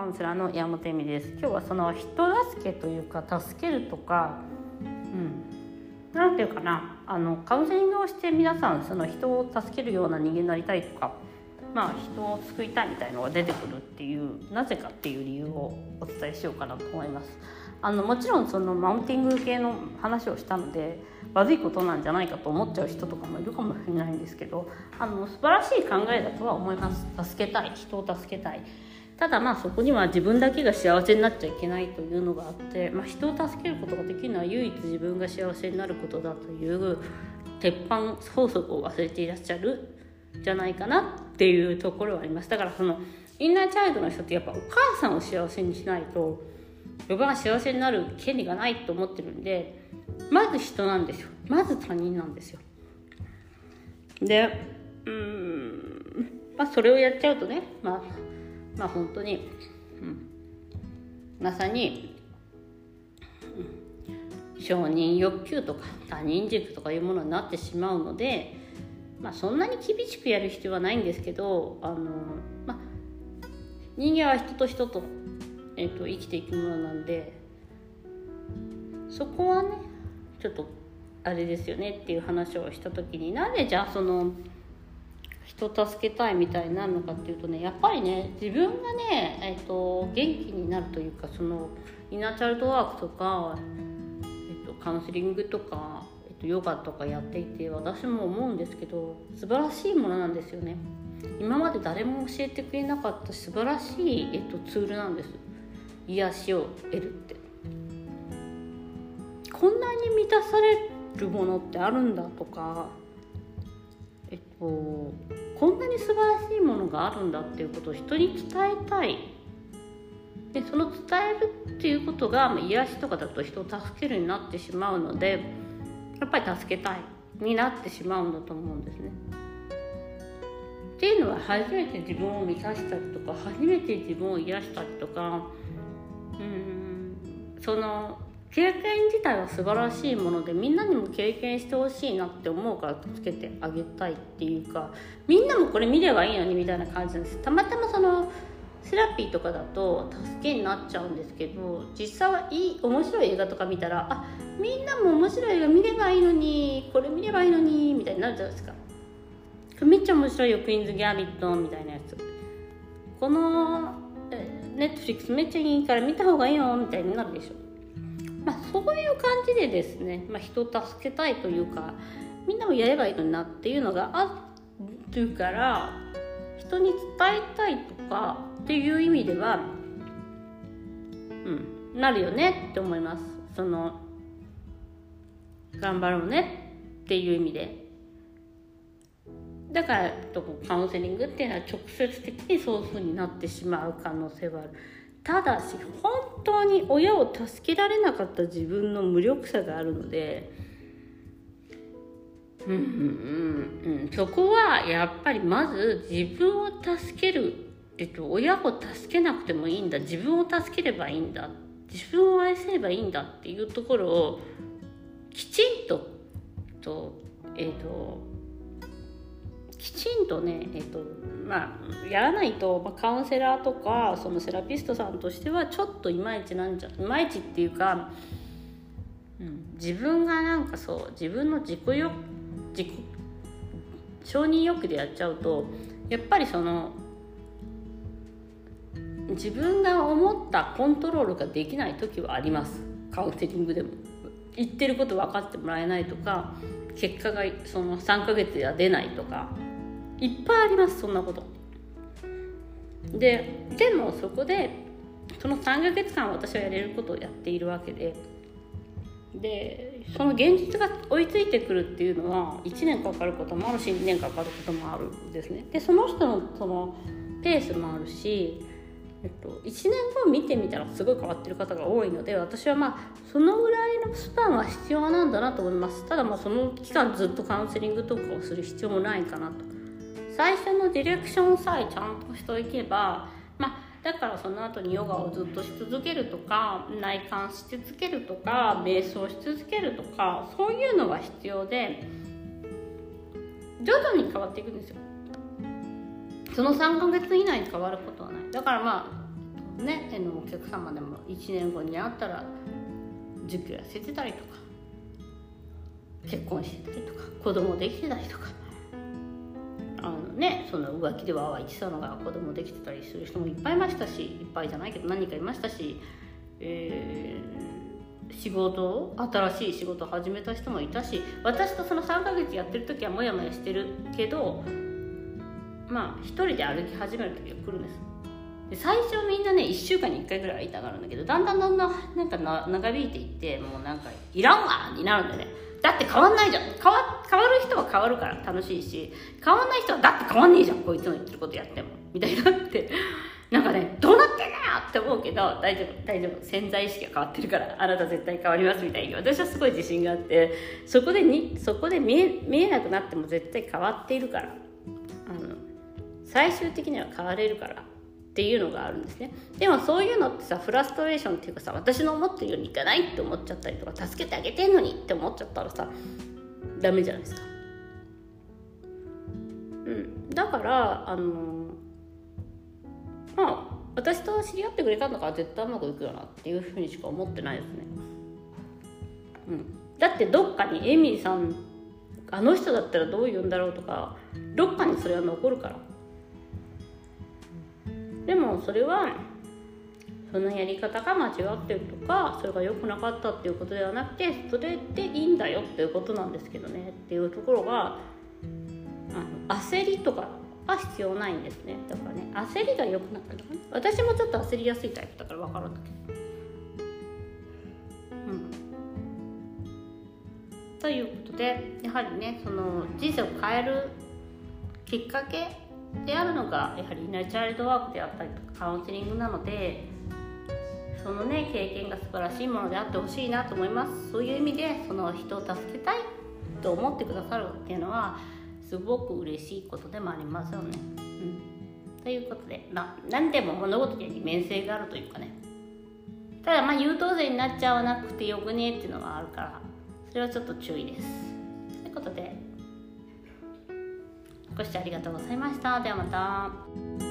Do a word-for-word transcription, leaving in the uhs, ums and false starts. カウンセラーの山本恵美です。今日はその人助けというか助けるとか、うん、なんていうかな、あのカウンセリングをして皆さんその人を助けるような人間になりたいとか、まあ、人を救いたいみたいなのが出てくるっていう、なぜかっていう理由をお伝えしようかなと思います。あのもちろんそのマウンティング系の話をしたので悪いことなんじゃないかと思っちゃう人とかもいるかもしれないんですけど、あの素晴らしい考えだとは思います。助けたい、人を助けたい。ただまあそこには自分だけが幸せになっちゃいけないというのがあって、まあ、人を助けることができるのは唯一自分が幸せになることだという鉄板法則を忘れていらっしゃるじゃないかなっていうところはあります。だからそのインナーチャイルドの人ってやっぱお母さんを幸せにしないと自分が幸せになる権利がないと思ってるんで、まず人なんですよ。まず他人なんですよ。で、うーん、まあそれをやっちゃうとね、まあ、まあ本当に、うん、まさに、うん、承認欲求とか他人軸とかいうものになってしまうので、まあ、そんなに厳しくやる必要はないんですけど、あの、まあ、人間は人と人と、えーと、生きていくものなんで、そこはねちょっとあれですよねっていう話をした時に、なんでじゃあその人助けたいみたいになるのかっていうとね、やっぱりね自分がね、えーと、元気になるというか、そのインナーチャイルドワークとか、えーと、カウンセリングとかヨガとかやっていて私も思うんですけど、素晴らしいものなんですよね。今まで誰も教えてくれなかった素晴らしい、えっと、ツールなんです。癒しを得るって、こんなに満たされるものってあるんだとか、えっと、こんなに素晴らしいものがあるんだっていうことを人に伝えたい。でその伝えるっていうことが癒しとかだと人を助けるになってしまうので、やっぱり助けたいになってしまうんだと思うんですね。っていうのは初めて自分を満たしたりとか、初めて自分を癒したりとか、うーん、その経験自体は素晴らしいもので、みんなにも経験してほしいなって思うからつけてあげたいっていうか、みんなもこれ見ればいいのにみたいな感じなんです。たまたまそのセラピーとかだと助けになっちゃうんですけど、実際はいい面白い映画とか見たら、あ、みんなも面白い映画見ればいいのに、これ見ればいいのにみたいになるじゃないですか。めっちゃ面白いよ、クイーンズ・ギャビットみたいなやつ、このネットフリックスめっちゃいいから見た方がいいよみたいになるでしょ。まあそういう感じでですね、まあ、人を助けたいというか、みんなもやればいいのになっていうのがあるから、人に伝えたいとかっていう意味では、うん、なるよねって思います。その頑張ろうねっていう意味で、だからカウンセリングっていうのは直接的にそういう風になってしまう可能性はある。ただし本当に親を助けられなかった自分の無力さがあるので、うんうんうん、そこはやっぱりまず自分を助ける、えっと、親を助けなくてもいいんだ、自分を助ければいいんだ、自分を愛せればいいんだっていうところをきちんと、と、えっと、きちんとね、えっと、まあやらないと、まあ、カウンセラーとかそのセラピストさんとしてはちょっといまいちなんじゃ、いまいちっていうか、うん、自分がなんかそう自分の自己欲、自己承認欲でやっちゃうと、やっぱりその自分が思ったコントロールができない時はあります。カウンセリングでも言ってること分かってもらえないとか、結果がそのさんかげつでは出ないとか、いっぱいあります、そんなことで。でもそこでそのさんかげつかん私はやれることをやっているわけで、でその現実が追いついてくるっていうのはいちねんかかることもあるし、にねんかかることもあるんですね。でその人のそのペースもあるし、えっと、いちねんご見てみたらすごい変わってる方が多いので、私はまあそのぐらいのスパンは必要なんだなと思います。ただまあその期間ずっとカウンセリングとかをする必要もないかなと。最初のディレクションさえちゃんとしていけば、まあだからその後にヨガをずっとし続けるとか、内観し続けるとか、瞑想し続けるとか、そういうのが必要で、徐々に変わっていくんですよ。そのさんかげつ以内に変わることはない。だからまね、お客様でもいちねんごに会ったらじゅっキロ痩せてたりとか、結婚してたりとか、子供できてたりとか、あのね、その浮気でわわ言ってたのが子供できてたりする人もいっぱいいましたし、いっぱいじゃないけど何人かいましたし、えー、仕事を新しい仕事を始めた人もいたし、私とそのさんかげつやってる時はモヤモヤしてるけど、まあ一人で歩き始める時が来るんです。で最初みんなねいっしゅうかんにいっかいぐらい会いたがるんだけど、だんだんだんだんなんかな長引いていって、もうなんかいらんわになるんだよね。だって変わんないじゃん。変わ、変わる人は変わるから楽しいし、変わんない人はだって変わんねえじゃん、こいつの言ってることやってもみたいになってなんかね、どうなってんだよって思うけど、大丈夫大丈夫、潜在意識が変わってるから、あなた絶対変わりますみたいに私はすごい自信があって、そこでにそこで見え、見えなくなっても絶対変わっているから、あの最終的には変われるからっていうのがあるんですね。でもそういうのってさ、フラストレーションっていうかさ、私の思ってるようにいかないって思っちゃったりとか、助けてあげてんのにって思っちゃったらさ、ダメじゃないですか。うん、だからあのー、まあ私と知り合ってくれたんだから絶対うまくいくよなっていうふうにしか思ってないですね。うん、だってどっかにエミーさん、あの人だったらどう言うんだろうとか、どっかにそれは残るから。でもそれはそのやり方が間違ってるとか、それが良くなかったっていうことではなくて、それでいいんだよっていうことなんですけどねっていうところが、あの焦りとかは必要ないんですね。だからね、焦りが良くなかったかな。私もちょっと焦りやすいタイプだから分かるんだけど、うん、ということで、やはりね、その人生を変えるきっかけであるのがやはりイナーチャイルドワークであったりとかカウンセリングなので、そのね経験が素晴らしいものであってほしいなと思います。そういう意味でその人を助けたいと思ってくださるっていうのはすごく嬉しいことでもありますよね、うん、ということで、まあ、何でも物事に二面性があるというかね。ただまあ優等生になっちゃわなくてよくねっていうのはあるから、それはちょっと注意です。ということで、ご視聴ありがとうございました。ではまた。